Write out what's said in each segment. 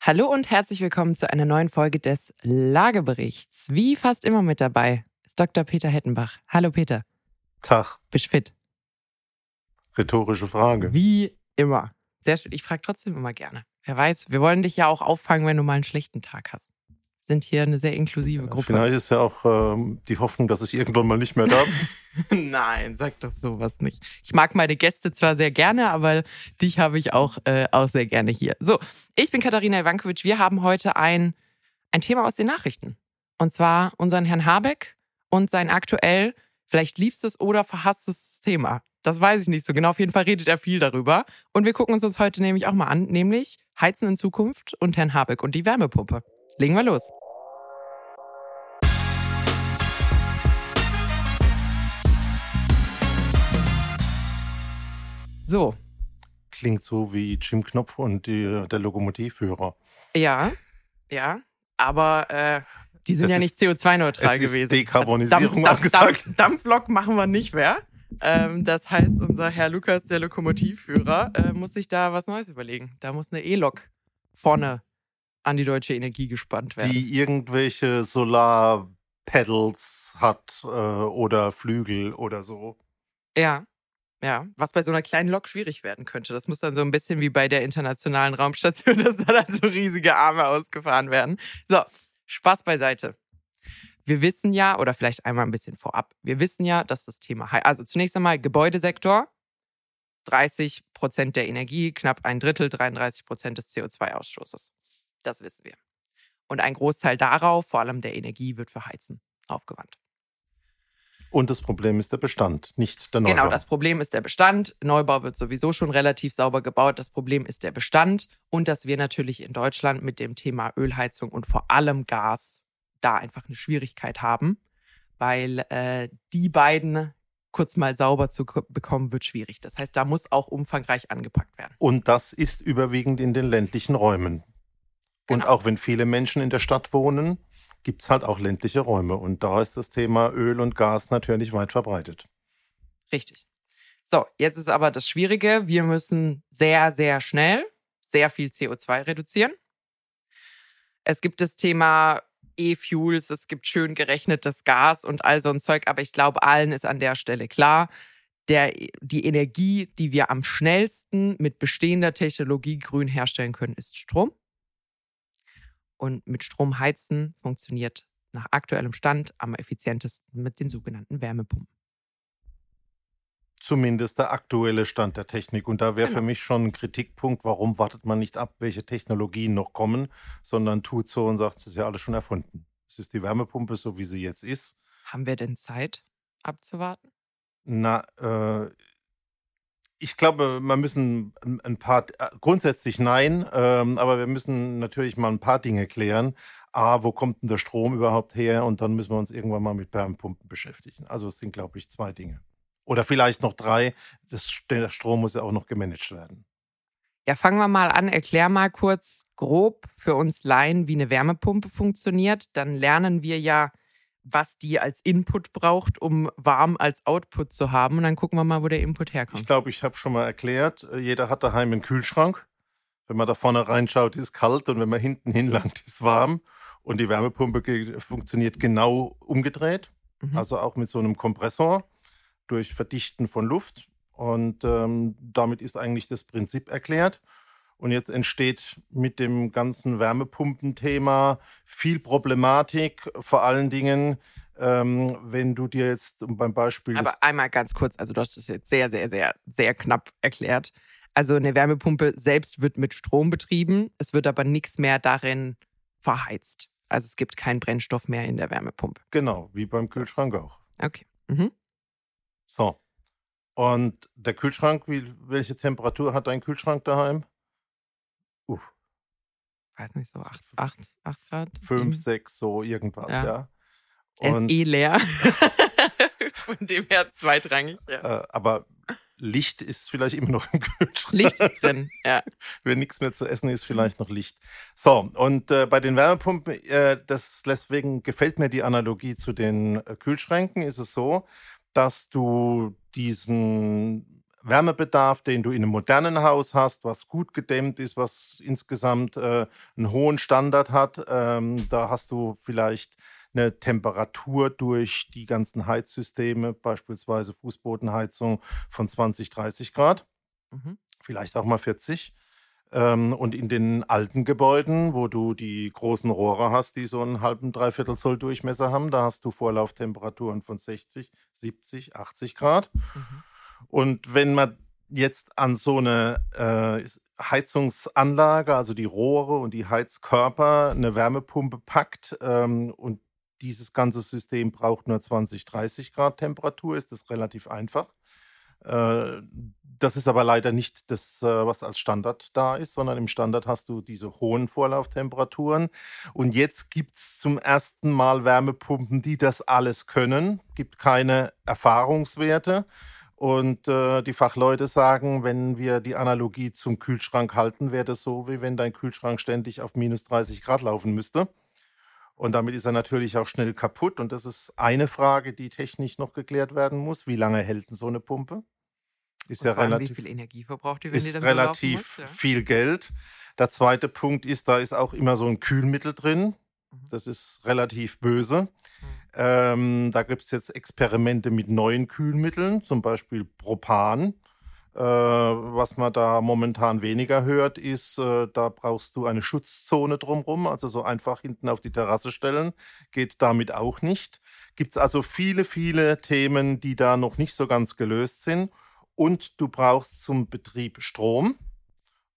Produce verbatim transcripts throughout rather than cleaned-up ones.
Hallo und herzlich willkommen zu einer neuen Folge des Lageberichts. Wie fast immer mit dabei ist Doktor Peter Hettenbach. Hallo Peter. Tag. Bist fit? Rhetorische Frage. Wie immer. Sehr schön. Ich frage trotzdem immer gerne. Wer weiß, wir wollen dich ja auch auffangen, wenn du mal einen schlechten Tag hast. Wir sind hier eine sehr inklusive Gruppe. Vielleicht ist ja auch ähm, die Hoffnung, dass ich irgendwann mal nicht mehr da bin. Nein, sag doch sowas nicht. Ich mag meine Gäste zwar sehr gerne, aber dich habe ich auch, äh, auch sehr gerne hier. So, ich bin Katharina Ivankovic. Wir haben heute ein, ein Thema aus den Nachrichten. Und zwar unseren Herrn Habeck und sein aktuell vielleicht liebstes oder verhasstes Thema. Das weiß ich nicht so genau. Auf jeden Fall redet er viel darüber. Und wir gucken uns das heute nämlich auch mal an, nämlich Heizen in Zukunft und Herrn Habeck und die Wärmepumpe. Legen wir los. So. Klingt so wie Jim Knopf und die, der Lokomotivführer. Ja, ja. Aber äh, die sind das ja nicht C O zwei neutral gewesen. Dekarbonisierung Dampf, angesagt. Dampf, Dampflok machen wir nicht mehr. Ähm, das heißt, unser Herr Lukas, der Lokomotivführer, äh, muss sich da was Neues überlegen. Da muss eine E-Lok vorne an die deutsche Energie gespannt werden. Die irgendwelche Solarpedals hat äh, oder Flügel oder so. Ja, ja. Was bei so einer kleinen Lok schwierig werden könnte. Das muss dann so ein bisschen wie bei der Internationalen Raumstation, dass da dann so riesige Arme ausgefahren werden. So, Spaß beiseite. Wir wissen ja, oder vielleicht einmal ein bisschen vorab, wir wissen ja, dass das Thema, also zunächst einmal Gebäudesektor, dreißig Prozent der Energie, knapp ein Drittel, dreiunddreißig Prozent des C O zwei Ausstoßes. Das wissen wir. Und ein Großteil darauf, vor allem der Energie, wird für Heizen aufgewandt. Und das Problem ist der Bestand, nicht der Neubau. Genau, das Problem ist der Bestand. Neubau wird sowieso schon relativ sauber gebaut. Das Problem ist der Bestand und dass wir natürlich in Deutschland mit dem Thema Ölheizung und vor allem Gas da einfach eine Schwierigkeit haben, weil äh, die beiden kurz mal sauber zu k- bekommen, wird schwierig. Das heißt, da muss auch umfangreich angepackt werden. Und das ist überwiegend in den ländlichen Räumen. Genau. Und auch wenn viele Menschen in der Stadt wohnen, gibt es halt auch ländliche Räume. Und da ist das Thema Öl und Gas natürlich weit verbreitet. Richtig. So, jetzt ist aber das Schwierige, wir müssen sehr, sehr schnell sehr viel C O zwei reduzieren. Es gibt das Thema E-Fuels, es gibt schön gerechnetes Gas und all so ein Zeug, aber ich glaube, allen ist an der Stelle klar, der, die Energie, die wir am schnellsten mit bestehender Technologie grün herstellen können, ist Strom. Und mit Strom heizen funktioniert nach aktuellem Stand am effizientesten mit den sogenannten Wärmepumpen. Zumindest der aktuelle Stand der Technik. Und da wäre genau. Für mich schon ein Kritikpunkt, warum wartet man nicht ab, welche Technologien noch kommen, sondern tut so und sagt, das ist ja alles schon erfunden. Es ist die Wärmepumpe, so wie sie jetzt ist. Haben wir denn Zeit, abzuwarten? Na, äh, ich glaube, wir müssen ein paar, grundsätzlich nein, ähm, aber wir müssen natürlich mal ein paar Dinge klären. A, wo kommt denn der Strom überhaupt her? Und dann müssen wir uns irgendwann mal mit Wärmepumpen beschäftigen. Also es sind, glaube ich, zwei Dinge. Oder vielleicht noch drei. Das, der Strom muss ja auch noch gemanagt werden. Ja, fangen wir mal an. Erklär mal kurz grob für uns Laien, wie eine Wärmepumpe funktioniert. Dann lernen wir ja, was die als Input braucht, um warm als Output zu haben. Und dann gucken wir mal, wo der Input herkommt. Ich glaube, ich habe schon mal erklärt, jeder hat daheim einen Kühlschrank. Wenn man da vorne reinschaut, ist es kalt. Und wenn man hinten hinlangt, ist es warm. Und die Wärmepumpe funktioniert genau umgedreht. Mhm. Also auch mit so einem Kompressor. Durch Verdichten von Luft und ähm, damit ist eigentlich das Prinzip erklärt. Und jetzt entsteht mit dem ganzen Wärmepumpenthema viel Problematik, vor allen Dingen, ähm, wenn du dir jetzt beim Beispiel... Aber einmal ganz kurz, also du hast das jetzt sehr, sehr, sehr, sehr knapp erklärt. Also eine Wärmepumpe selbst wird mit Strom betrieben, es wird aber nichts mehr darin verheizt. Also es gibt keinen Brennstoff mehr in der Wärmepumpe. Genau, wie beim Kühlschrank auch. Okay, mhm. So, und der Kühlschrank, wie, welche Temperatur hat dein Kühlschrank daheim? Uff. Weiß nicht, so acht Grad? fünf, sechs, so irgendwas, ja. ja. Er ist eh leer. Von dem her zweitrangig, ja. Äh, aber Licht ist vielleicht immer noch im Kühlschrank. Licht ist drin, ja. Wenn nichts mehr zu essen ist, vielleicht noch Licht. So, und äh, bei den Wärmepumpen, äh, das, deswegen gefällt mir die Analogie zu den äh, Kühlschränken, ist es so, dass du diesen Wärmebedarf, den du in einem modernen Haus hast, was gut gedämmt ist, was insgesamt äh, einen hohen Standard hat. Ähm, da hast du vielleicht eine Temperatur durch die ganzen Heizsysteme, beispielsweise Fußbodenheizung von zwanzig, dreißig Grad, mhm. vielleicht auch mal vierzig. Ähm, und in den alten Gebäuden, wo du die großen Rohre hast, die so einen halben, dreiviertel Zoll Durchmesser haben, da hast du Vorlauftemperaturen von sechzig, siebzig, achtzig Grad. Mhm. Und wenn man jetzt an so eine äh, Heizungsanlage, also die Rohre und die Heizkörper, eine Wärmepumpe packt ähm, und dieses ganze System braucht nur zwanzig, dreißig Grad Temperatur, ist das relativ einfach. Äh, das ist aber leider nicht das, äh, was als Standard da ist, sondern im Standard hast du diese hohen Vorlauftemperaturen. Und jetzt gibt es zum ersten Mal Wärmepumpen, die das alles können. Es gibt keine Erfahrungswerte. Und äh, die Fachleute sagen, wenn wir die Analogie zum Kühlschrank halten, wäre das so, wie wenn dein Kühlschrank ständig auf minus dreißig Grad laufen müsste. Und damit ist er natürlich auch schnell kaputt. Und das ist eine Frage, die technisch noch geklärt werden muss. Wie lange hält denn so eine Pumpe? Ist Und ja relativ, wie viel Energie verbraucht die, wenn die dann relativ laufen muss, ja? Viel Geld. Der zweite Punkt ist, da ist auch immer so ein Kühlmittel drin. Das ist relativ böse. Mhm. Ähm, da gibt es jetzt Experimente mit neuen Kühlmitteln, zum Beispiel Propan. Äh, was man da momentan weniger hört, ist, äh, da brauchst du eine Schutzzone drumherum, also so einfach hinten auf die Terrasse stellen, geht damit auch nicht. Gibt es also viele, viele Themen, die da noch nicht so ganz gelöst sind. Und du brauchst zum Betrieb Strom.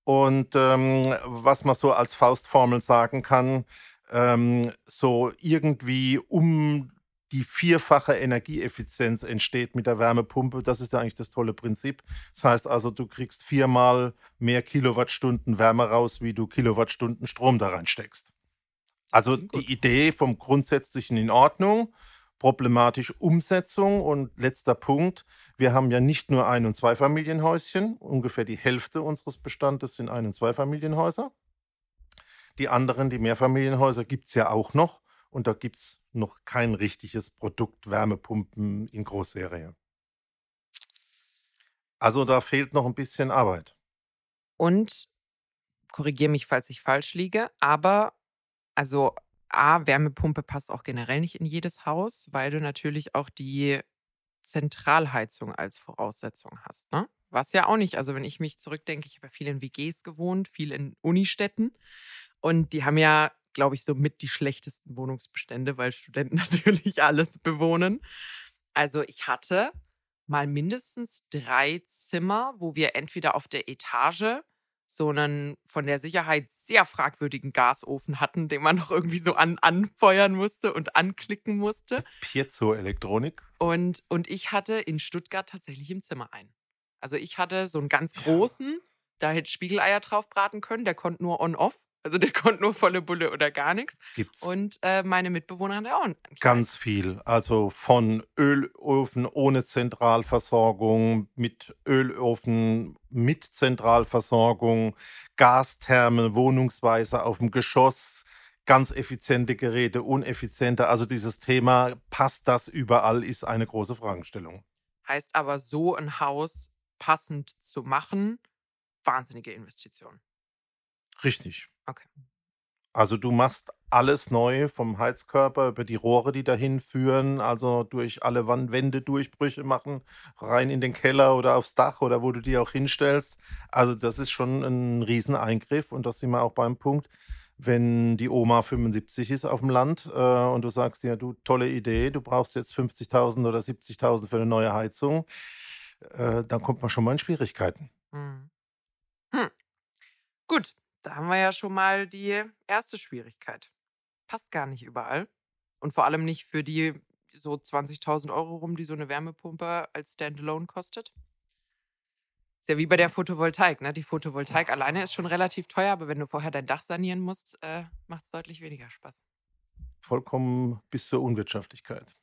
Und ähm, was man so als Faustformel sagen kann, Ähm, so irgendwie um die vierfache Energieeffizienz entsteht mit der Wärmepumpe. Das ist ja eigentlich das tolle Prinzip. Das heißt also, du kriegst viermal mehr Kilowattstunden Wärme raus, wie du Kilowattstunden Strom da reinsteckst. Also die Idee vom Grundsätzlichen in Ordnung, problematisch Umsetzung und letzter Punkt. Wir haben ja nicht nur Ein- und Zweifamilienhäuschen. Ungefähr die Hälfte unseres Bestandes sind Ein- und Zweifamilienhäuser. Die anderen, die Mehrfamilienhäuser, gibt es ja auch noch. Und da gibt es noch kein richtiges Produkt Wärmepumpen in Großserie. Also da fehlt noch ein bisschen Arbeit. Und, korrigiere mich, falls ich falsch liege, aber also A, Wärmepumpe passt auch generell nicht in jedes Haus, weil du natürlich auch die Zentralheizung als Voraussetzung hast, ne? Was ja auch nicht. Also wenn ich mich zurückdenke, ich habe ja viel in W Gs gewohnt, viel in Unistädten. Und die haben ja, glaube ich, so mit die schlechtesten Wohnungsbestände, weil Studenten natürlich alles bewohnen. Also ich hatte mal mindestens drei Zimmer, wo wir entweder auf der Etage so einen von der Sicherheit sehr fragwürdigen Gasofen hatten, den man noch irgendwie so an, anfeuern musste und anklicken musste. Piezoelektronik. Und, und ich hatte in Stuttgart tatsächlich im Zimmer einen. Also ich hatte so einen ganz großen, ja. Da hätte Spiegeleier drauf braten können, der konnte nur on-off. Also der konnte nur volle Bulle oder gar nichts. Gibt's. Und äh, meine Mitbewohner haben da auch ganz viel. Also von Ölöfen ohne Zentralversorgung, mit Ölöfen mit Zentralversorgung, Gastherme wohnungsweise auf dem Geschoss, ganz effiziente Geräte, uneffiziente. Also dieses Thema, passt das überall, ist eine große Fragestellung. Heißt aber, so ein Haus passend zu machen, wahnsinnige Investitionen. Richtig. Okay. Also du machst alles neu, vom Heizkörper über die Rohre, die dahin führen, also durch alle Wände Durchbrüche machen, rein in den Keller oder aufs Dach oder wo du die auch hinstellst. Also das ist schon ein Rieseneingriff und das sind wir auch beim Punkt, wenn die Oma fünfundsiebzig ist auf dem Land äh, und du sagst dir, ja, du, tolle Idee, du brauchst jetzt fünfzigtausend oder siebzigtausend für eine neue Heizung, äh, dann kommt man schon mal in Schwierigkeiten. Hm. Hm. Gut, da haben wir ja schon mal die erste Schwierigkeit. Passt gar nicht überall und vor allem nicht für die so zwanzigtausend Euro rum, die so eine Wärmepumpe als Standalone kostet. Ist ja wie bei der Photovoltaik, ne? Die Photovoltaik alleine ist schon relativ teuer, aber wenn du vorher dein Dach sanieren musst, äh, macht es deutlich weniger Spaß. Vollkommen bis zur Unwirtschaftlichkeit.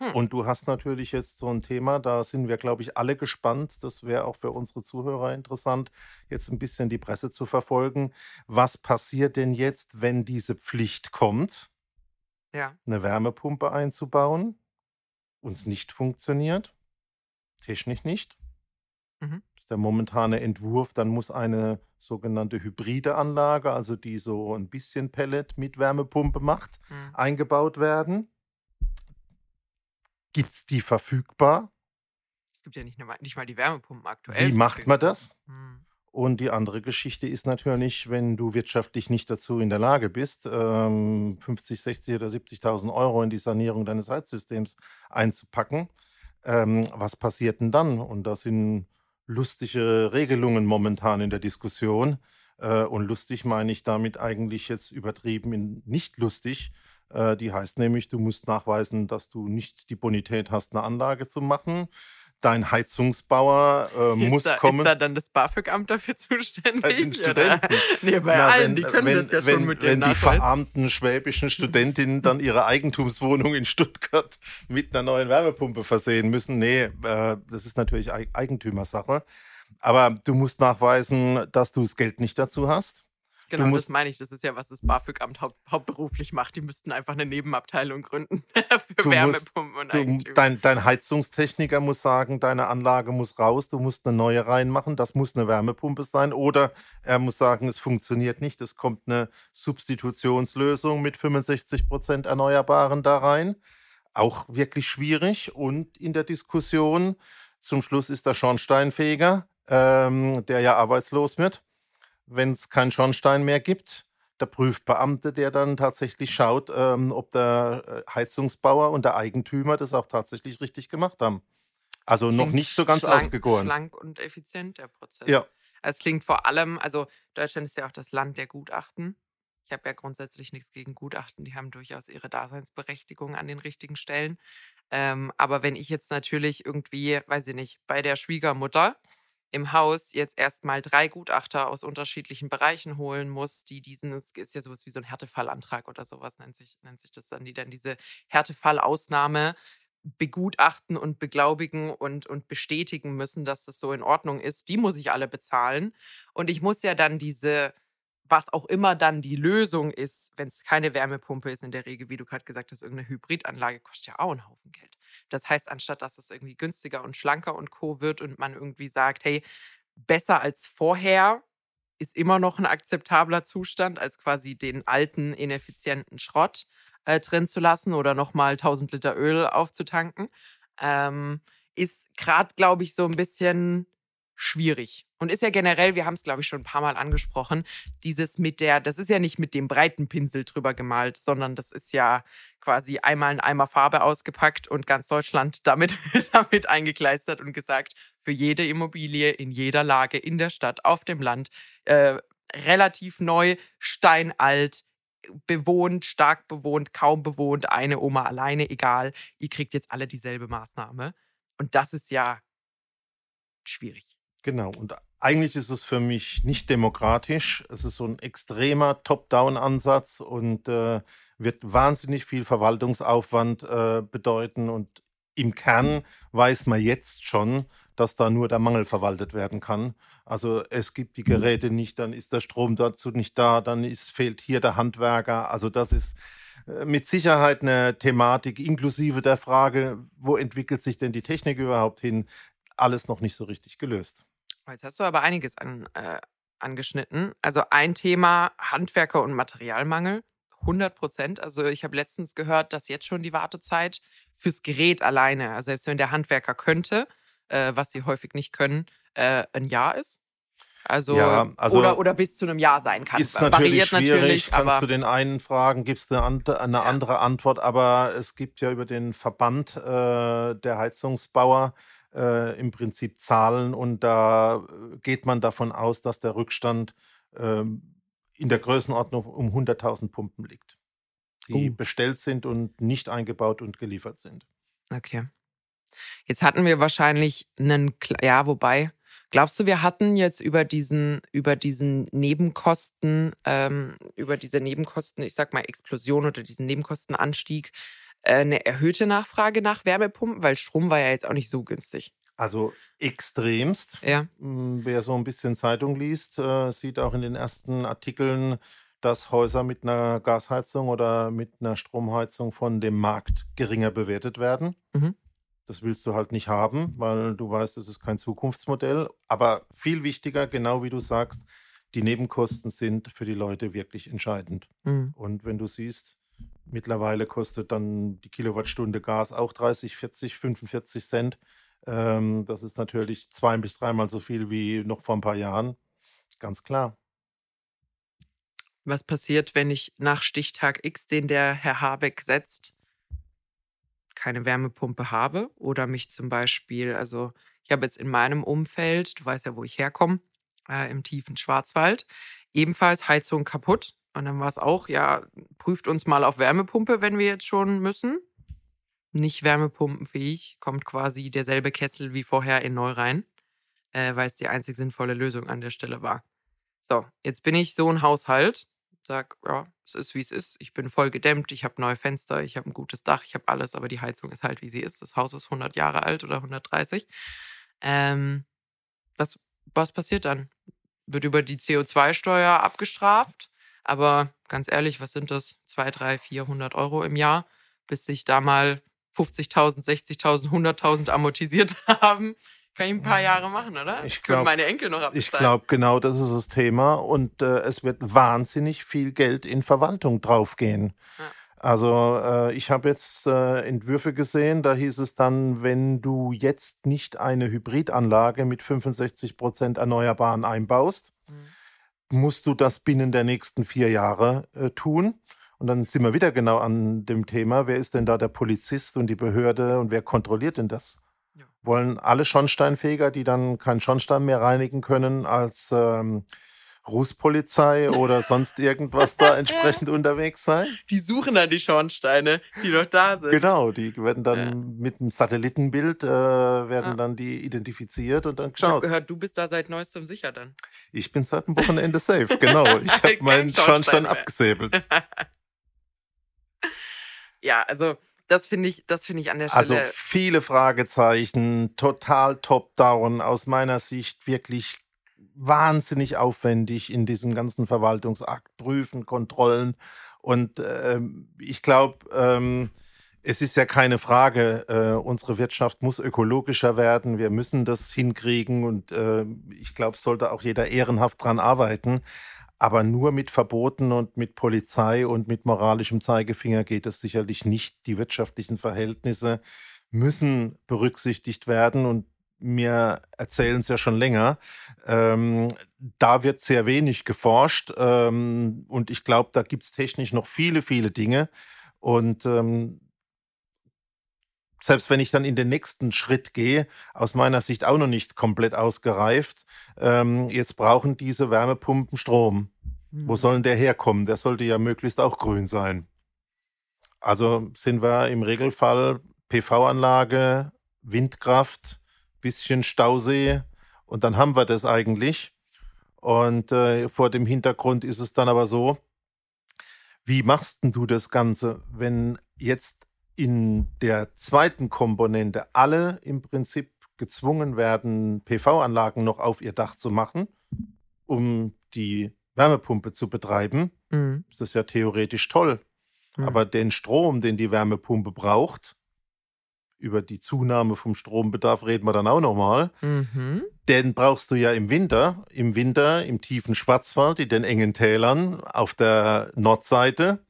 Hm. Und du hast natürlich jetzt so ein Thema, da sind wir, glaube ich, alle gespannt. Das wäre auch für unsere Zuhörer interessant, jetzt ein bisschen die Presse zu verfolgen. Was passiert denn jetzt, wenn diese Pflicht kommt, ja. eine Wärmepumpe einzubauen, uns nicht funktioniert, technisch nicht? Mhm. Das ist der momentane Entwurf. Dann muss eine sogenannte hybride Anlage, also die so ein bisschen Pellet mit Wärmepumpe macht, mhm. eingebaut werden. Gibt es die verfügbar? Es gibt ja nicht, nur, nicht mal die Wärmepumpen aktuell. Wie macht man das? Mhm. Und die andere Geschichte ist natürlich, wenn du wirtschaftlich nicht dazu in der Lage bist, fünfzig, sechzig oder siebzigtausend Euro in die Sanierung deines Heizsystems einzupacken, was passiert denn dann? Und da sind lustige Regelungen momentan in der Diskussion. Und lustig meine ich damit eigentlich jetzt übertrieben in nicht lustig. Die heißt nämlich, du musst nachweisen, dass du nicht die Bonität hast, eine Anlage zu machen. Dein Heizungsbauer äh, muss da, kommen. Ist da dann das BAföG-Amt dafür zuständig? Bei den Studenten. Nee, bei Na, allen, wenn, die können wenn, das ja wenn, schon mit den Nachweisen. Wenn die verarmten schwäbischen Studentinnen dann ihre Eigentumswohnung in Stuttgart mit einer neuen Wärmepumpe versehen müssen. Nee, äh, das ist natürlich e- Eigentümersache. Aber du musst nachweisen, dass du das Geld nicht dazu hast. Genau, musst, das meine ich. Das ist ja, was das BAföG-Amt haupt, hauptberuflich macht. Die müssten einfach eine Nebenabteilung gründen für Wärmepumpen und Eigentümer. Dein, dein Heizungstechniker muss sagen, deine Anlage muss raus, du musst eine neue reinmachen, das muss eine Wärmepumpe sein. Oder er muss sagen, es funktioniert nicht, es kommt eine Substitutionslösung mit fünfundsechzig Prozent Erneuerbaren da rein. Auch wirklich schwierig. Und in der Diskussion, zum Schluss ist der Schornsteinfeger, ähm, der ja arbeitslos wird. Wenn es keinen Schornstein mehr gibt, der Prüfbeamte, der dann tatsächlich schaut, ähm, ob der Heizungsbauer und der Eigentümer das auch tatsächlich richtig gemacht haben. Also noch nicht so ganz schlank, ausgegoren. Schlank und effizient, der Prozess. Ja. Es klingt vor allem, also Deutschland ist ja auch das Land der Gutachten. Ich habe ja grundsätzlich nichts gegen Gutachten. Die haben durchaus ihre Daseinsberechtigung an den richtigen Stellen. Ähm, aber wenn ich jetzt natürlich irgendwie, weiß ich nicht, bei der Schwiegermutter im Haus jetzt erstmal drei Gutachter aus unterschiedlichen Bereichen holen muss, die diesen, es ist ja sowas wie so ein Härtefallantrag oder sowas, nennt sich, nennt sich das dann, die dann diese Härtefallausnahme begutachten und beglaubigen und, und bestätigen müssen, dass das so in Ordnung ist. Die muss ich alle bezahlen. Und ich muss ja dann diese, was auch immer dann die Lösung ist, wenn es keine Wärmepumpe ist in der Regel, wie du gerade gesagt hast, irgendeine Hybridanlage kostet ja auch einen Haufen Geld. Das heißt, anstatt dass es irgendwie günstiger und schlanker und co wird und man irgendwie sagt, hey, besser als vorher ist immer noch ein akzeptabler Zustand, als quasi den alten, ineffizienten Schrott äh, drin zu lassen oder nochmal tausend Liter Öl aufzutanken, ähm, ist gerade, glaube ich, so ein bisschen schwierig. Und ist ja generell, wir haben es, glaube ich, schon ein paar Mal angesprochen, dieses mit der, das ist ja nicht mit dem breiten Pinsel drüber gemalt, sondern das ist ja quasi einmal ein Eimer Farbe ausgepackt und ganz Deutschland damit, damit eingekleistert und gesagt, für jede Immobilie, in jeder Lage, in der Stadt, auf dem Land, äh, relativ neu, steinalt, bewohnt, stark bewohnt, kaum bewohnt, eine Oma alleine, egal, ihr kriegt jetzt alle dieselbe Maßnahme. Und das ist ja schwierig. Genau, und eigentlich ist es für mich nicht demokratisch. Es ist so ein extremer Top-Down-Ansatz und äh, wird wahnsinnig viel Verwaltungsaufwand äh, bedeuten. Und im Kern weiß man jetzt schon, dass da nur der Mangel verwaltet werden kann. Also es gibt die Geräte nicht, dann ist der Strom dazu nicht da, dann ist, fehlt hier der Handwerker. Also das ist äh, mit Sicherheit eine Thematik inklusive der Frage, wo entwickelt sich denn die Technik überhaupt hin? Alles noch nicht so richtig gelöst. Jetzt hast du aber einiges an, äh, angeschnitten. Also ein Thema, Handwerker und Materialmangel, hundert Prozent. Also ich habe letztens gehört, dass jetzt schon die Wartezeit fürs Gerät alleine, also selbst wenn der Handwerker könnte, äh, was sie häufig nicht können, äh, ein Jahr ist. Also, ja, also oder, oder bis zu einem Jahr sein kann. Ist natürlich variiert schwierig, natürlich, kannst aber du den einen fragen, gibst eine, and- eine ja. andere Antwort. Aber es gibt ja über den Verband äh, der Heizungsbauer Äh, im Prinzip Zahlen und da geht man davon aus, dass der Rückstand äh, in der Größenordnung um hunderttausend Pumpen liegt, die uh. bestellt sind und nicht eingebaut und geliefert sind. Okay. Jetzt hatten wir wahrscheinlich einen, ja, wobei, glaubst du, wir hatten jetzt über diesen, über diesen Nebenkosten, ähm, über diese Nebenkosten, ich sag mal Explosion oder diesen Nebenkostenanstieg, eine erhöhte Nachfrage nach Wärmepumpen, weil Strom war ja jetzt auch nicht so günstig. Also extremst. Ja. Wer so ein bisschen Zeitung liest, äh, sieht auch in den ersten Artikeln, dass Häuser mit einer Gasheizung oder mit einer Stromheizung von dem Markt geringer bewertet werden. Mhm. Das willst du halt nicht haben, weil du weißt, das ist kein Zukunftsmodell. Aber viel wichtiger, genau wie du sagst, die Nebenkosten sind für die Leute wirklich entscheidend. Mhm. Und wenn du siehst, mittlerweile kostet dann die Kilowattstunde Gas auch dreißig, vierzig, fünfundvierzig Cent. Ähm, das ist natürlich zwei- bis dreimal so viel wie noch vor ein paar Jahren. Ganz klar. Was passiert, wenn ich nach Stichtag X, den der Herr Habeck setzt, keine Wärmepumpe habe oder mich zum Beispiel, also ich habe jetzt in meinem Umfeld, du weißt ja, wo ich herkomme, äh, im tiefen Schwarzwald, ebenfalls Heizung kaputt. Und dann war es auch, ja, prüft uns mal auf Wärmepumpe, wenn wir jetzt schon müssen. Nicht wärmepumpenfähig, kommt quasi derselbe Kessel wie vorher in neu rein, äh, weil es die einzig sinnvolle Lösung an der Stelle war. So, jetzt bin ich so ein Haushalt, sag, ja, es ist wie es ist, ich bin voll gedämmt, ich habe neue Fenster, ich habe ein gutes Dach, ich habe alles, aber die Heizung ist halt wie sie ist. Das Haus ist hundert Jahre alt oder hundertdreißig. Ähm, was, was passiert dann? Wird über die C O zwei Steuer abgestraft, aber ganz ehrlich, was sind das? zweihundert, dreihundert, vierhundert Euro im Jahr, bis sich da mal fünfzigtausend, sechzigtausend, hunderttausend amortisiert haben. Kann ich ein paar Jahre machen, oder? Ich glaube, meine Enkel noch abzahlen. Ich glaube, genau das ist das Thema. Und äh, es wird wahnsinnig viel Geld in Verwaltung draufgehen. Ja. Also äh, ich habe jetzt äh, Entwürfe gesehen, da hieß es dann, wenn du jetzt nicht eine Hybridanlage mit fünfundsechzig Prozent Erneuerbaren einbaust, mhm. musst du das binnen der nächsten vier Jahre äh, tun. Und dann sind wir wieder genau an dem Thema, wer ist denn da der Polizist und die Behörde und wer kontrolliert denn das? Wollen alle Schornsteinfeger, die dann keinen Schornstein mehr reinigen können, als ähm, Rußpolizei oder sonst irgendwas da entsprechend unterwegs sein? Die suchen dann die Schornsteine, die noch da sind. Genau, die werden dann ja. mit einem Satellitenbild äh, werden ah. dann die identifiziert und dann geschaut. Ich habe gehört, du bist da seit neuestem sicher dann. Ich bin seit dem Wochenende safe, genau. Ich habe meinen Schornstein, Schornstein abgesäbelt. Ja, also... Das finde ich, das finde ich an der Stelle. Also viele Fragezeichen, total top-down, aus meiner Sicht wirklich wahnsinnig aufwendig in diesem ganzen Verwaltungsakt. Prüfen, Kontrollen. Und ähm, ich glaube, ähm, es ist ja keine Frage, äh, unsere Wirtschaft muss ökologischer werden. Wir müssen das hinkriegen und äh, ich glaube, sollte auch jeder ehrenhaft dran arbeiten. Aber nur mit Verboten und mit Polizei und mit moralischem Zeigefinger geht es sicherlich nicht. Die wirtschaftlichen Verhältnisse müssen berücksichtigt werden. Und mir erzählen es ja schon länger, ähm, da wird sehr wenig geforscht. Ähm, und ich glaube, da gibt es technisch noch viele, viele Dinge. Und ähm, selbst wenn ich dann in den nächsten Schritt gehe, aus meiner Sicht auch noch nicht komplett ausgereift, ähm, jetzt brauchen diese Wärmepumpen Strom. Mhm. Wo soll denn der herkommen? Der sollte ja möglichst auch grün sein. Also sind wir im Regelfall P V Anlage, Windkraft, bisschen Stausee und dann haben wir das eigentlich. Und äh, vor dem Hintergrund ist es dann aber so, wie machst denn du das Ganze, wenn jetzt in der zweiten Komponente alle im Prinzip gezwungen werden, P V Anlagen noch auf ihr Dach zu machen, um die Wärmepumpe zu betreiben. Mhm. Das ist ja theoretisch toll. Mhm. Aber den Strom, den die Wärmepumpe braucht, über die Zunahme vom Strombedarf reden wir dann auch nochmal, mhm. den brauchst du ja im Winter. Im Winter im tiefen Schwarzwald, in den engen Tälern, auf der Nordseite.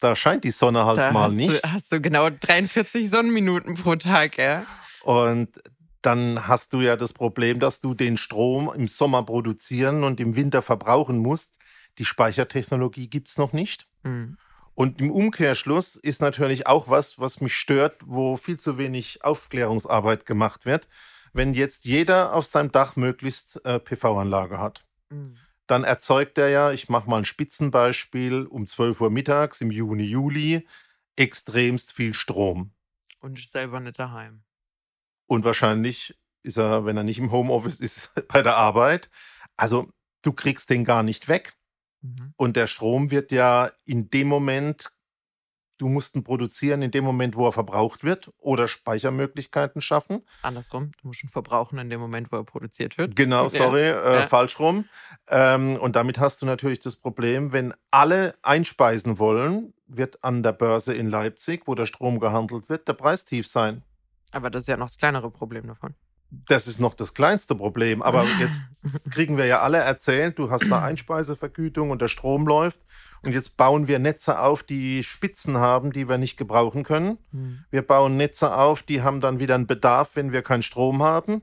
Da scheint die Sonne halt da mal hast nicht. Da hast du genau dreiundvierzig Sonnenminuten pro Tag, ja. Und dann hast du ja das Problem, dass du den Strom im Sommer produzieren und im Winter verbrauchen musst. Die Speichertechnologie gibt es noch nicht. Mhm. Und im Umkehrschluss ist natürlich auch was, was mich stört, wo viel zu wenig Aufklärungsarbeit gemacht wird. Wenn jetzt jeder auf seinem Dach möglichst äh, P V Anlage hat. Mhm. Dann erzeugt er ja, ich mache mal ein Spitzenbeispiel, um zwölf Uhr mittags im Juni, Juli extremst viel Strom. Und ist selber nicht daheim. Und wahrscheinlich ist er, wenn er nicht im Homeoffice ist, bei der Arbeit. Also du kriegst den gar nicht weg. Mhm. Und der Strom wird ja in dem Moment, du musst ihn produzieren, in dem Moment, wo er verbraucht wird oder Speichermöglichkeiten schaffen. Andersrum, du musst ihn verbrauchen in dem Moment, wo er produziert wird. Genau, sorry, ja. Äh, ja. falsch rum. Ähm, und damit hast du natürlich das Problem, wenn alle einspeisen wollen, wird an der Börse in Leipzig, wo der Strom gehandelt wird, der Preis tief sein. Aber das ist ja noch das kleinere Problem davon. Das ist noch das kleinste Problem, aber jetzt kriegen wir ja alle erzählt, du hast eine Einspeisevergütung und der Strom läuft und jetzt bauen wir Netze auf, die Spitzen haben, die wir nicht gebrauchen können. Hm. Wir bauen Netze auf, die haben dann wieder einen Bedarf, wenn wir keinen Strom haben.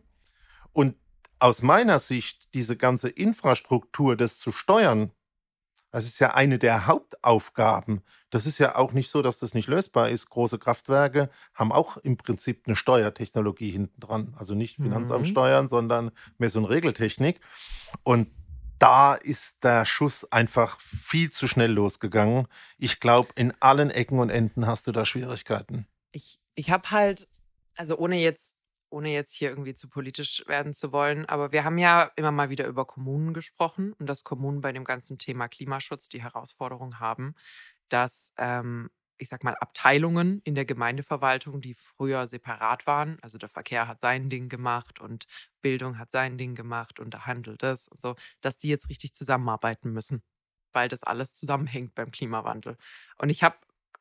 Und aus meiner Sicht, diese ganze Infrastruktur, das zu steuern, das ist ja eine der Hauptaufgaben. Das ist ja auch nicht so, dass das nicht lösbar ist. Große Kraftwerke haben auch im Prinzip eine Steuertechnologie hinten dran. Also nicht Finanzamt steuern, sondern Mess- und Regeltechnik. Und da ist der Schuss einfach viel zu schnell losgegangen. Ich glaube, in allen Ecken und Enden hast du da Schwierigkeiten. Ich, ich habe halt, also ohne jetzt, ohne jetzt hier irgendwie zu politisch werden zu wollen, aber wir haben ja immer mal wieder über Kommunen gesprochen und dass Kommunen bei dem ganzen Thema Klimaschutz die Herausforderung haben, dass, ähm, ich sag mal, Abteilungen in der Gemeindeverwaltung, die früher separat waren, also der Verkehr hat sein Ding gemacht und Bildung hat sein Ding gemacht und der Handel das und so, dass die jetzt richtig zusammenarbeiten müssen, weil das alles zusammenhängt beim Klimawandel. Und ich habe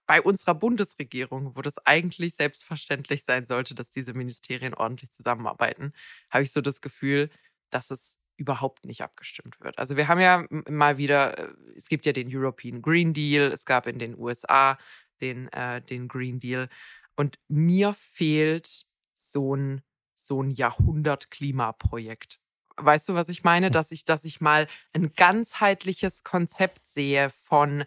bei unserer Bundesregierung, wo das eigentlich selbstverständlich sein sollte, dass diese Ministerien ordentlich zusammenarbeiten, habe ich so das Gefühl, dass es überhaupt nicht abgestimmt wird. Also wir haben ja mal wieder, es gibt ja den European Green Deal, es gab in den U S A den, äh, den Green Deal und mir fehlt so ein, so ein Jahrhundert-Klimaprojekt. Weißt du, was ich meine? Dass ich, dass ich mal ein ganzheitliches Konzept sehe von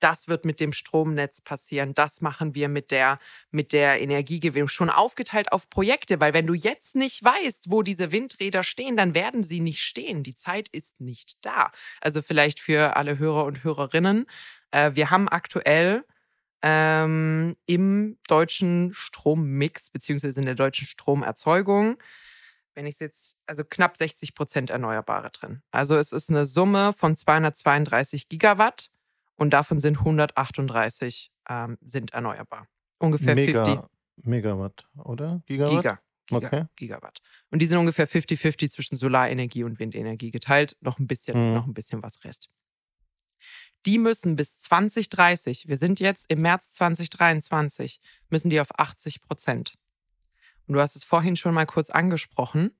das wird mit dem Stromnetz passieren, das machen wir mit der, mit der Energiegewinnung. Schon aufgeteilt auf Projekte, weil wenn du jetzt nicht weißt, wo diese Windräder stehen, dann werden sie nicht stehen. Die Zeit ist nicht da. Also vielleicht für alle Hörer und Hörerinnen. Äh, wir haben aktuell ähm, im deutschen Strommix, beziehungsweise in der deutschen Stromerzeugung, wenn ich es jetzt, also knapp sechzig Prozent Erneuerbare drin. Also es ist eine Summe von zweihundertzweiunddreißig Gigawatt. Und davon sind hundertachtunddreißig ähm, sind erneuerbar. Ungefähr Mega, fünfzig Megawatt, oder? Gigawatt? Giga, Giga, okay. Gigawatt. Und die sind ungefähr fünfzig fünfzig zwischen Solarenergie und Windenergie geteilt. Noch ein bisschen, hm. noch ein bisschen was Rest. Die müssen bis zwanzig dreißig, wir sind jetzt im März zwanzig dreiundzwanzig, müssen die auf achtzig Prozent. Und du hast es vorhin schon mal kurz angesprochen.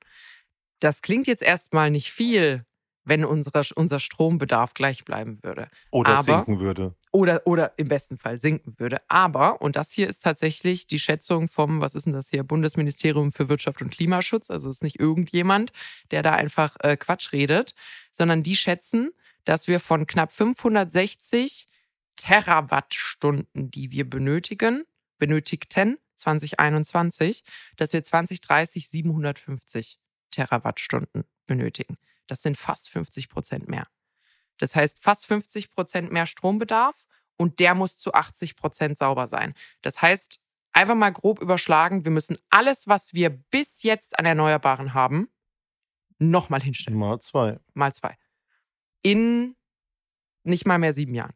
Das klingt jetzt erstmal nicht viel, wenn unsere, unser Strombedarf gleich bleiben würde. Oder aber, sinken würde. Oder, oder im besten Fall sinken würde. Aber, und das hier ist tatsächlich die Schätzung vom, was ist denn das hier, Bundesministerium für Wirtschaft und Klimaschutz, also es ist nicht irgendjemand, der da einfach äh, Quatsch redet, sondern die schätzen, dass wir von knapp fünfhundertsechzig Terawattstunden, die wir benötigen, benötigten zwanzig einundzwanzig, dass wir zwanzig dreißig siebenhundertfünfzig Terawattstunden benötigen. Das sind fast fünfzig Prozent mehr. Das heißt, fast fünfzig Prozent mehr Strombedarf und der muss zu achtzig Prozent sauber sein. Das heißt, einfach mal grob überschlagen, wir müssen alles, was wir bis jetzt an Erneuerbaren haben, nochmal hinstellen. Mal zwei. Mal zwei. In nicht mal mehr sieben Jahren.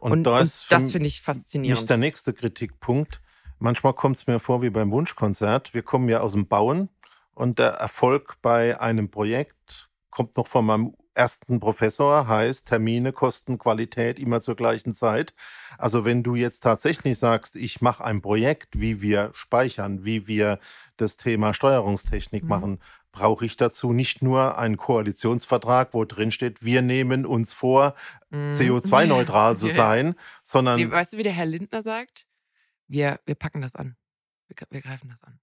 Und, und, da ist und das finde ich faszinierend. Nicht der nächste Kritikpunkt. Manchmal kommt es mir vor wie beim Wunschkonzert. Wir kommen ja aus dem Bauen und der Erfolg bei einem Projekt kommt noch von meinem ersten Professor, heißt Termine, Kosten, Qualität immer zur gleichen Zeit. Also wenn du jetzt tatsächlich sagst, ich mache ein Projekt, wie wir speichern, wie wir das Thema Steuerungstechnik mhm. machen, brauche ich dazu nicht nur einen Koalitionsvertrag, wo drin steht, wir nehmen uns vor, mhm. C O zwei neutral zu sein, sondern... Nee, weißt du, wie der Herr Lindner sagt? Wir, wir packen das an. Wir, wir greifen das an.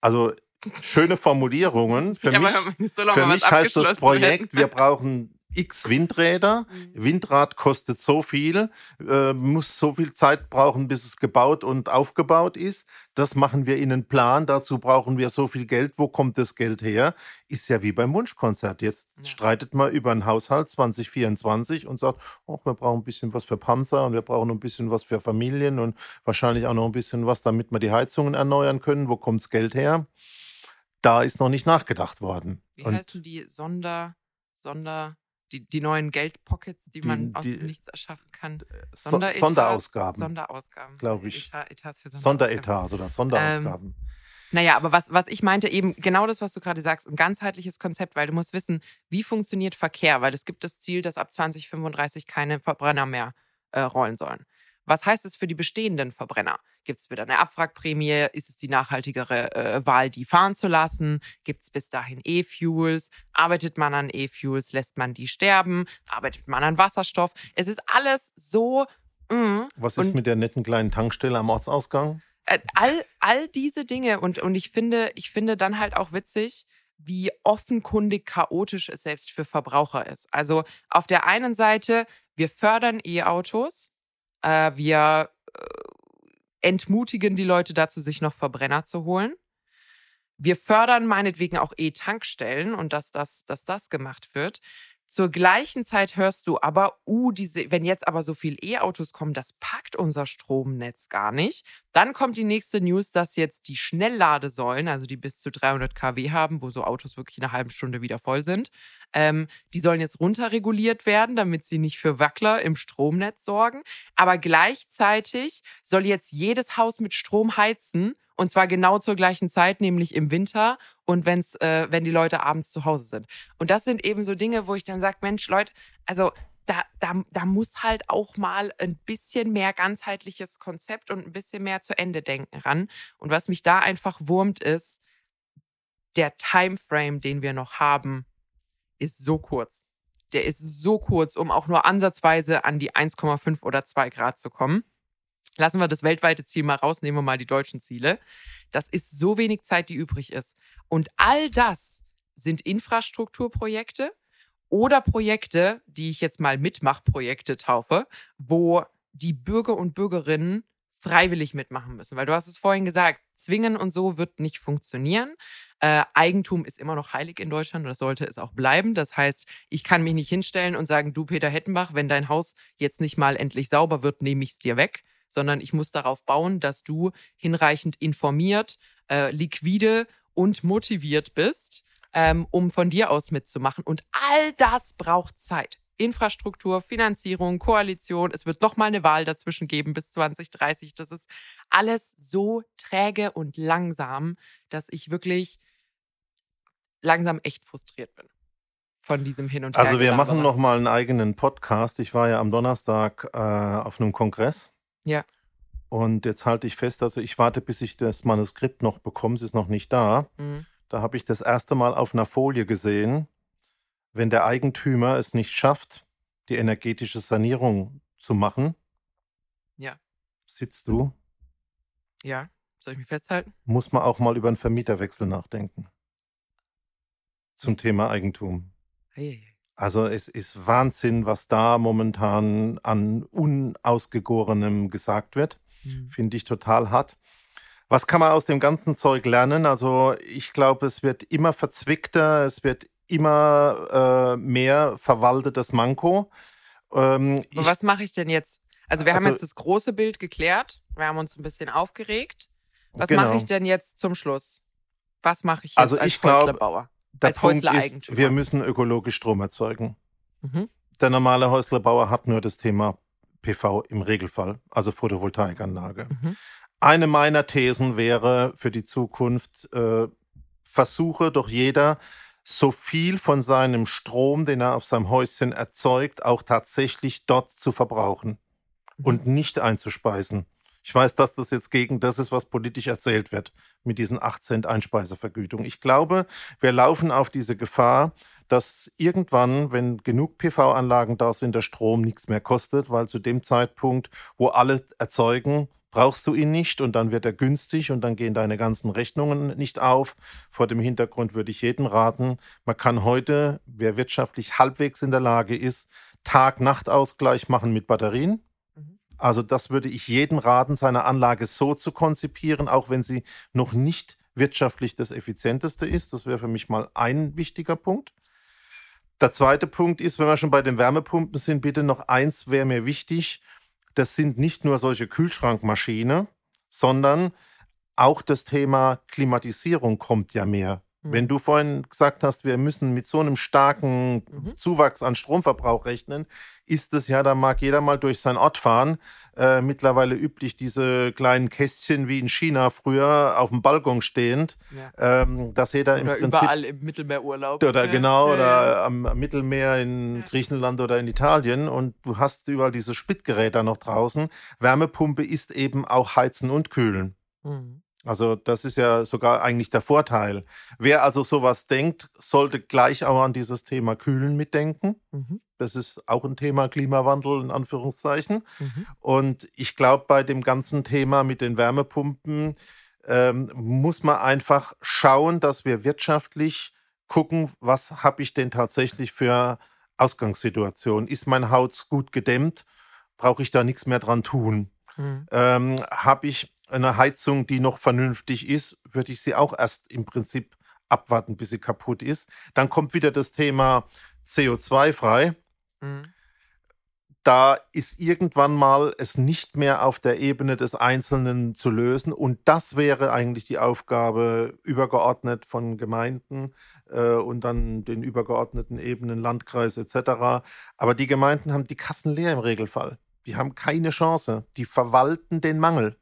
Also... Schöne Formulierungen. Für ja, mich, für mich heißt das Projekt, wir brauchen x Windräder. Mhm. Windrad kostet so viel, äh, muss so viel Zeit brauchen, bis es gebaut und aufgebaut ist. Das machen wir in einen Plan. Dazu brauchen wir so viel Geld. Wo kommt das Geld her? Ist ja wie beim Wunschkonzert. Jetzt ja. streitet man über einen Haushalt zwanzig vierundzwanzig und sagt, oh, wir brauchen ein bisschen was für Panzer und wir brauchen ein bisschen was für Familien und wahrscheinlich auch noch ein bisschen was, damit wir die Heizungen erneuern können. Wo kommt das Geld her? Da ist noch nicht nachgedacht worden. Wie und heißen die Sonder, Sonder, die, die neuen Geldpockets, die, die man aus die, dem Nichts erschaffen kann? Sonder- so, Sonderausgaben. Sonderausgaben. Glaube ich. Etat, für Sonderausgaben. Sonderetats oder Sonderausgaben. Ähm, naja, aber was, was ich meinte eben, genau das, was du gerade sagst, ein ganzheitliches Konzept, weil du musst wissen, wie funktioniert Verkehr? Weil es gibt das Ziel, dass ab zwanzig fünfunddreißig keine Verbrenner mehr äh, rollen sollen. Was heißt es für die bestehenden Verbrenner? Gibt es wieder eine Abwrackprämie? Ist es die nachhaltigere äh, Wahl, die fahren zu lassen? Gibt es bis dahin E-Fuels? Arbeitet man an E-Fuels? Lässt man die sterben? Arbeitet man an Wasserstoff? Es ist alles so... Mm. Was ist und, mit der netten kleinen Tankstelle am Ortsausgang? Äh, all, all diese Dinge. Und, und ich finde, ich finde dann halt auch witzig, wie offenkundig chaotisch es selbst für Verbraucher ist. Also auf der einen Seite, wir fördern E-Autos, äh, wir äh, entmutigen die Leute dazu, sich noch Verbrenner zu holen. Wir fördern meinetwegen auch E-Tankstellen und dass das, dass das gemacht wird. Zur gleichen Zeit hörst du aber, uh, diese, wenn jetzt aber so viel E-Autos kommen, das packt unser Stromnetz gar nicht. Dann kommt die nächste News, dass jetzt die Schnellladesäulen, also die bis zu dreihundert Kilowatt haben, wo so Autos wirklich in einer halben Stunde wieder voll sind, ähm, die sollen jetzt runterreguliert werden, damit sie nicht für Wackler im Stromnetz sorgen. Aber gleichzeitig soll jetzt jedes Haus mit Strom heizen, und zwar genau zur gleichen Zeit, nämlich im Winter und wenn's, äh, wenn die Leute abends zu Hause sind. Und das sind eben so Dinge, wo ich dann sage, Mensch, Leute, also da, da, da muss halt auch mal ein bisschen mehr ganzheitliches Konzept und ein bisschen mehr zu Ende denken ran. Und was mich da einfach wurmt ist, der Timeframe, den wir noch haben, ist so kurz. Der ist so kurz, um auch nur ansatzweise an die eins Komma fünf oder zwei Grad zu kommen. Lassen wir das weltweite Ziel mal raus, nehmen wir mal die deutschen Ziele. Das ist so wenig Zeit, die übrig ist. Und all das sind Infrastrukturprojekte oder Projekte, die ich jetzt mal Mitmachprojekte taufe, wo die Bürger und Bürgerinnen freiwillig mitmachen müssen. Weil du hast es vorhin gesagt, zwingen und so wird nicht funktionieren. Äh, Eigentum ist immer noch heilig in Deutschland und das sollte es auch bleiben. Das heißt, ich kann mich nicht hinstellen und sagen, du Peter Hettenbach, wenn dein Haus jetzt nicht mal endlich sauber wird, nehme ich es dir weg. Sondern ich muss darauf bauen, dass du hinreichend informiert, äh, liquide und motiviert bist, ähm, um von dir aus mitzumachen. Und all das braucht Zeit. Infrastruktur, Finanzierung, Koalition. Es wird noch mal eine Wahl dazwischen geben bis zwanzig dreißig. Das ist alles so träge und langsam, dass ich wirklich langsam echt frustriert bin. Von diesem Hin und Her. Also wir machen noch mal einen eigenen Podcast. Ich war ja am Donnerstag äh, auf einem Kongress. Ja. Und jetzt halte ich fest, also ich warte, bis ich das Manuskript noch bekomme, es ist noch nicht da. Mhm. Da habe ich das erste Mal auf einer Folie gesehen, wenn der Eigentümer es nicht schafft, die energetische Sanierung zu machen. Ja. Sitzt du? Ja, soll ich mich festhalten? Muss man auch mal über einen Vermieterwechsel nachdenken. Zum Thema Eigentum. Hey. Also es ist Wahnsinn, was da momentan an Unausgegorenem gesagt wird. Mhm. Finde ich total hart. Was kann man aus dem ganzen Zeug lernen? Also ich glaube, es wird immer verzwickter, es wird immer äh, mehr verwaltetes Manko. Ähm, ich, was mache ich denn jetzt? Also wir also, haben jetzt das große Bild geklärt. Wir haben uns ein bisschen aufgeregt. Was genau. mache ich denn jetzt zum Schluss? Was mache ich jetzt also als Häuslerbauer? Der Punkt ist, wir müssen ökologisch Strom erzeugen. Mhm. Der normale Häuslerbauer hat nur das Thema P V im Regelfall, also Photovoltaikanlage. Mhm. Eine meiner Thesen wäre für die Zukunft, äh, versuche doch jeder, so viel von seinem Strom, den er auf seinem Häuschen erzeugt, auch tatsächlich dort zu verbrauchen mhm. und nicht einzuspeisen. Ich weiß, dass das jetzt gegen das ist, was politisch erzählt wird, mit diesen acht Cent Einspeisevergütung. Ich glaube, wir laufen auf diese Gefahr, dass irgendwann, wenn genug P V-Anlagen da sind, der Strom nichts mehr kostet, weil zu dem Zeitpunkt, wo alle erzeugen, brauchst du ihn nicht und dann wird er günstig und dann gehen deine ganzen Rechnungen nicht auf. Vor dem Hintergrund würde ich jedem raten, man kann heute, wer wirtschaftlich halbwegs in der Lage ist, Tag-Nacht-Ausgleich machen mit Batterien. Also das würde ich jedem raten, seine Anlage so zu konzipieren, auch wenn sie noch nicht wirtschaftlich das Effizienteste ist. Das wäre für mich mal ein wichtiger Punkt. Der zweite Punkt ist, wenn wir schon bei den Wärmepumpen sind, bitte noch eins wäre mir wichtig. Das sind nicht nur solche Kühlschrankmaschinen, sondern auch das Thema Klimatisierung kommt ja mehr Wenn du vorhin gesagt hast, wir müssen mit so einem starken mhm. Zuwachs an Stromverbrauch rechnen, ist es ja, da mag jeder mal durch seinen Ort fahren, äh, mittlerweile üblich diese kleinen Kästchen wie in China früher auf dem Balkon stehend, ja. ähm, dass jeder oder im Prinzip... überall im Mittelmeerurlaub. Oder ja. genau, ja, ja. oder am Mittelmeer in ja. Griechenland oder in Italien und du hast überall diese Spitgeräte noch draußen. Wärmepumpe ist eben auch Heizen und Kühlen. Mhm. Also das ist ja sogar eigentlich der Vorteil. Wer also sowas denkt, sollte gleich auch an dieses Thema Kühlen mitdenken. Mhm. Das ist auch ein Thema Klimawandel in Anführungszeichen. Mhm. Und ich glaube, bei dem ganzen Thema mit den Wärmepumpen ähm, muss man einfach schauen, dass wir wirtschaftlich gucken, was habe ich denn tatsächlich für Ausgangssituation? Ist mein Haus gut gedämmt? Brauche ich da nichts mehr dran tun? Mhm. Ähm, habe ich eine Heizung, die noch vernünftig ist, würde ich sie auch erst im Prinzip abwarten, bis sie kaputt ist. Dann kommt wieder das Thema C O zwei frei. Mhm. Da ist irgendwann mal es nicht mehr auf der Ebene des Einzelnen zu lösen. Und das wäre eigentlich die Aufgabe übergeordnet von Gemeinden äh, und dann den übergeordneten Ebenen, Landkreis et cetera. Aber die Gemeinden haben die Kassen leer im Regelfall. Die haben keine Chance. Die verwalten den Mangel.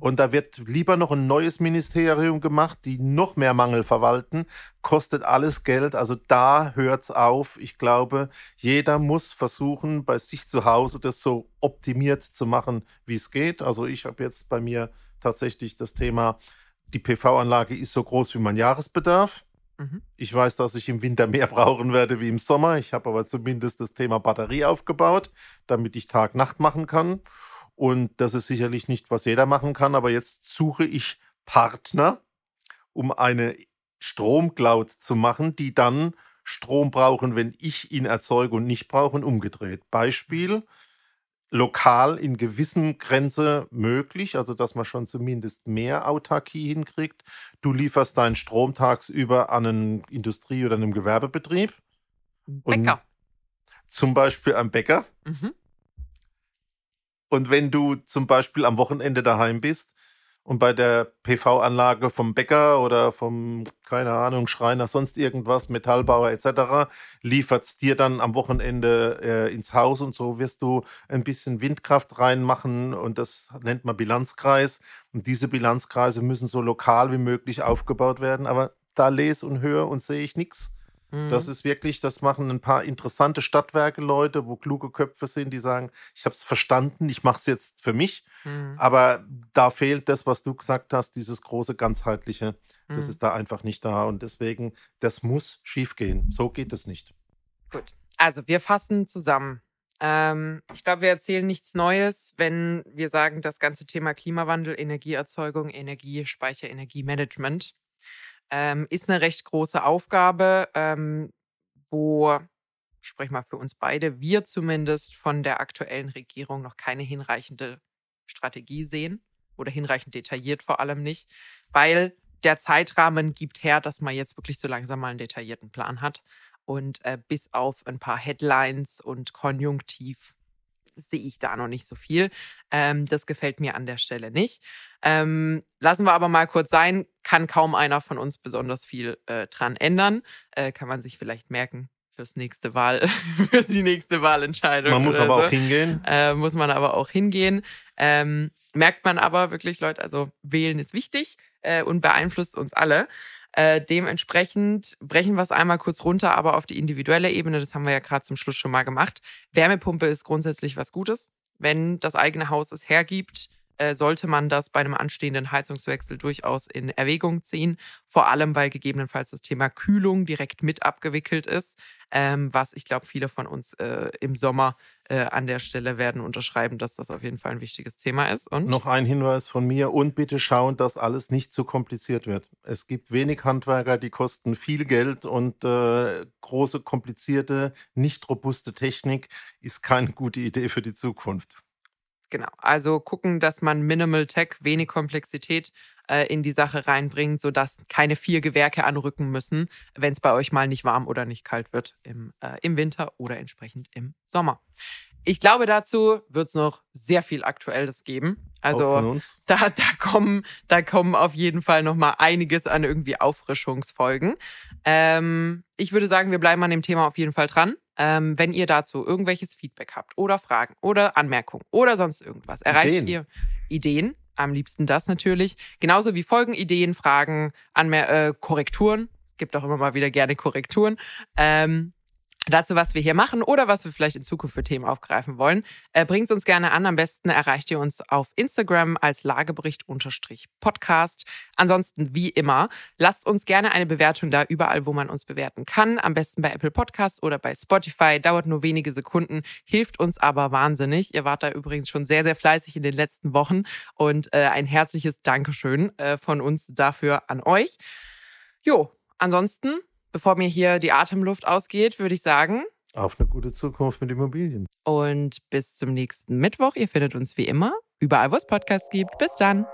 Und da wird lieber noch ein neues Ministerium gemacht, die noch mehr Mangel verwalten, kostet alles Geld. Also da hört's auf. Ich glaube, jeder muss versuchen, bei sich zu Hause das so optimiert zu machen, wie es geht. Also ich habe jetzt bei mir tatsächlich das Thema, die P V-Anlage ist so groß wie mein Jahresbedarf. Mhm. Ich weiß, dass ich im Winter mehr brauchen werde wie im Sommer. Ich habe aber zumindest das Thema Batterie aufgebaut, damit ich Tag-Nacht machen kann. Und das ist sicherlich nicht, was jeder machen kann. Aber jetzt suche ich Partner, um eine Stromcloud zu machen, die dann Strom brauchen, wenn ich ihn erzeuge und nicht brauche und umgedreht. Beispiel, lokal in gewissen Grenzen möglich, also dass man schon zumindest mehr Autarkie hinkriegt. Du lieferst deinen Strom tagsüber an einen Industrie- oder einen Gewerbebetrieb. Bäcker. Zum Beispiel am Bäcker. Mhm. Und wenn du zum Beispiel am Wochenende daheim bist und bei der P V-Anlage vom Bäcker oder vom, keine Ahnung, Schreiner, sonst irgendwas, Metallbauer et cetera, liefert es dir dann am Wochenende äh, ins Haus und so wirst du ein bisschen Windkraft reinmachen und das nennt man Bilanzkreis. Und diese Bilanzkreise müssen so lokal wie möglich aufgebaut werden, aber da lese und höre und sehe ich nichts. Das ist wirklich, das machen ein paar interessante Stadtwerke, Leute, wo kluge Köpfe sind, die sagen, ich habe es verstanden, ich mache es jetzt für mich. Mhm. Aber da fehlt das, was du gesagt hast, dieses große Ganzheitliche. Mhm. Das ist da einfach nicht da. Und deswegen, das muss schiefgehen. So geht es nicht. Gut, also wir fassen zusammen. Ähm, ich glaube, wir erzählen nichts Neues, wenn wir sagen, das ganze Thema Klimawandel, Energieerzeugung, Energiespeicher, Energiemanagement Ähm, ist eine recht große Aufgabe, ähm, wo, ich spreche mal für uns beide, wir zumindest von der aktuellen Regierung noch keine hinreichende Strategie sehen oder hinreichend detailliert vor allem nicht, weil der Zeitrahmen gibt her, dass man jetzt wirklich so langsam mal einen detaillierten Plan hat und äh, bis auf ein paar Headlines und Konjunktiv sehe ich da noch nicht so viel. Ähm, das gefällt mir an der Stelle nicht. Ähm, lassen wir aber mal kurz sein, kann kaum einer von uns besonders viel äh, dran ändern. Äh, kann man sich vielleicht merken fürs nächste Wahl, für die nächste Wahlentscheidung. Man muss aber so. auch hingehen. Äh, muss man aber auch hingehen. Ähm, merkt man aber wirklich, Leute, also wählen ist wichtig äh, und beeinflusst uns alle. Äh, dementsprechend brechen wir es einmal kurz runter, aber auf die individuelle Ebene, das haben wir ja gerade zum Schluss schon mal gemacht. Wärmepumpe ist grundsätzlich was Gutes. Wenn das eigene Haus es hergibt, äh, sollte man das bei einem anstehenden Heizungswechsel durchaus in Erwägung ziehen. Vor allem, weil gegebenenfalls das Thema Kühlung direkt mit abgewickelt ist, ähm, was ich glaube, viele von uns äh, im Sommer äh, an der Stelle werden unterschreiben, dass das auf jeden Fall ein wichtiges Thema ist. Und noch ein Hinweis von mir und bitte schauen, dass alles nicht zu kompliziert wird. Es gibt wenig Handwerker, die kosten viel Geld und äh, große, komplizierte, nicht robuste Technik ist keine gute Idee für die Zukunft. Genau, also gucken, dass man Minimal Tech, wenig Komplexität äh, in die Sache reinbringt, sodass keine vier Gewerke anrücken müssen, wenn es bei euch mal nicht warm oder nicht kalt wird im, äh, im Winter oder entsprechend im Sommer. Ich glaube, dazu wird es noch sehr viel Aktuelles geben. Also da, da kommen, da kommen auf jeden Fall nochmal einiges an irgendwie Auffrischungsfolgen. Ähm, ich würde sagen, wir bleiben an dem Thema auf jeden Fall dran. Ähm, wenn ihr dazu irgendwelches Feedback habt oder Fragen oder Anmerkungen oder sonst irgendwas, erreicht Ideen. ihr Ideen, am liebsten das natürlich. Genauso wie Folgen, Ideen, Fragen, Anmer- äh, Korrekturen. Es gibt auch immer mal wieder gerne Korrekturen. Ähm, Dazu, was wir hier machen oder was wir vielleicht in Zukunft für Themen aufgreifen wollen, äh, bringt es uns gerne an. Am besten erreicht ihr uns auf Instagram als Lagebericht-Podcast. Ansonsten, wie immer, lasst uns gerne eine Bewertung da, überall, wo man uns bewerten kann. Am besten bei Apple Podcasts oder bei Spotify. Dauert nur wenige Sekunden, hilft uns aber wahnsinnig. Ihr wart da übrigens schon sehr, sehr fleißig in den letzten Wochen. Und äh, ein herzliches Dankeschön äh, von uns dafür an euch. Jo, ansonsten... Bevor mir hier die Atemluft ausgeht, würde ich sagen... Auf eine gute Zukunft mit Immobilien. Und bis zum nächsten Mittwoch. Ihr findet uns wie immer überall, wo es Podcasts gibt. Bis dann.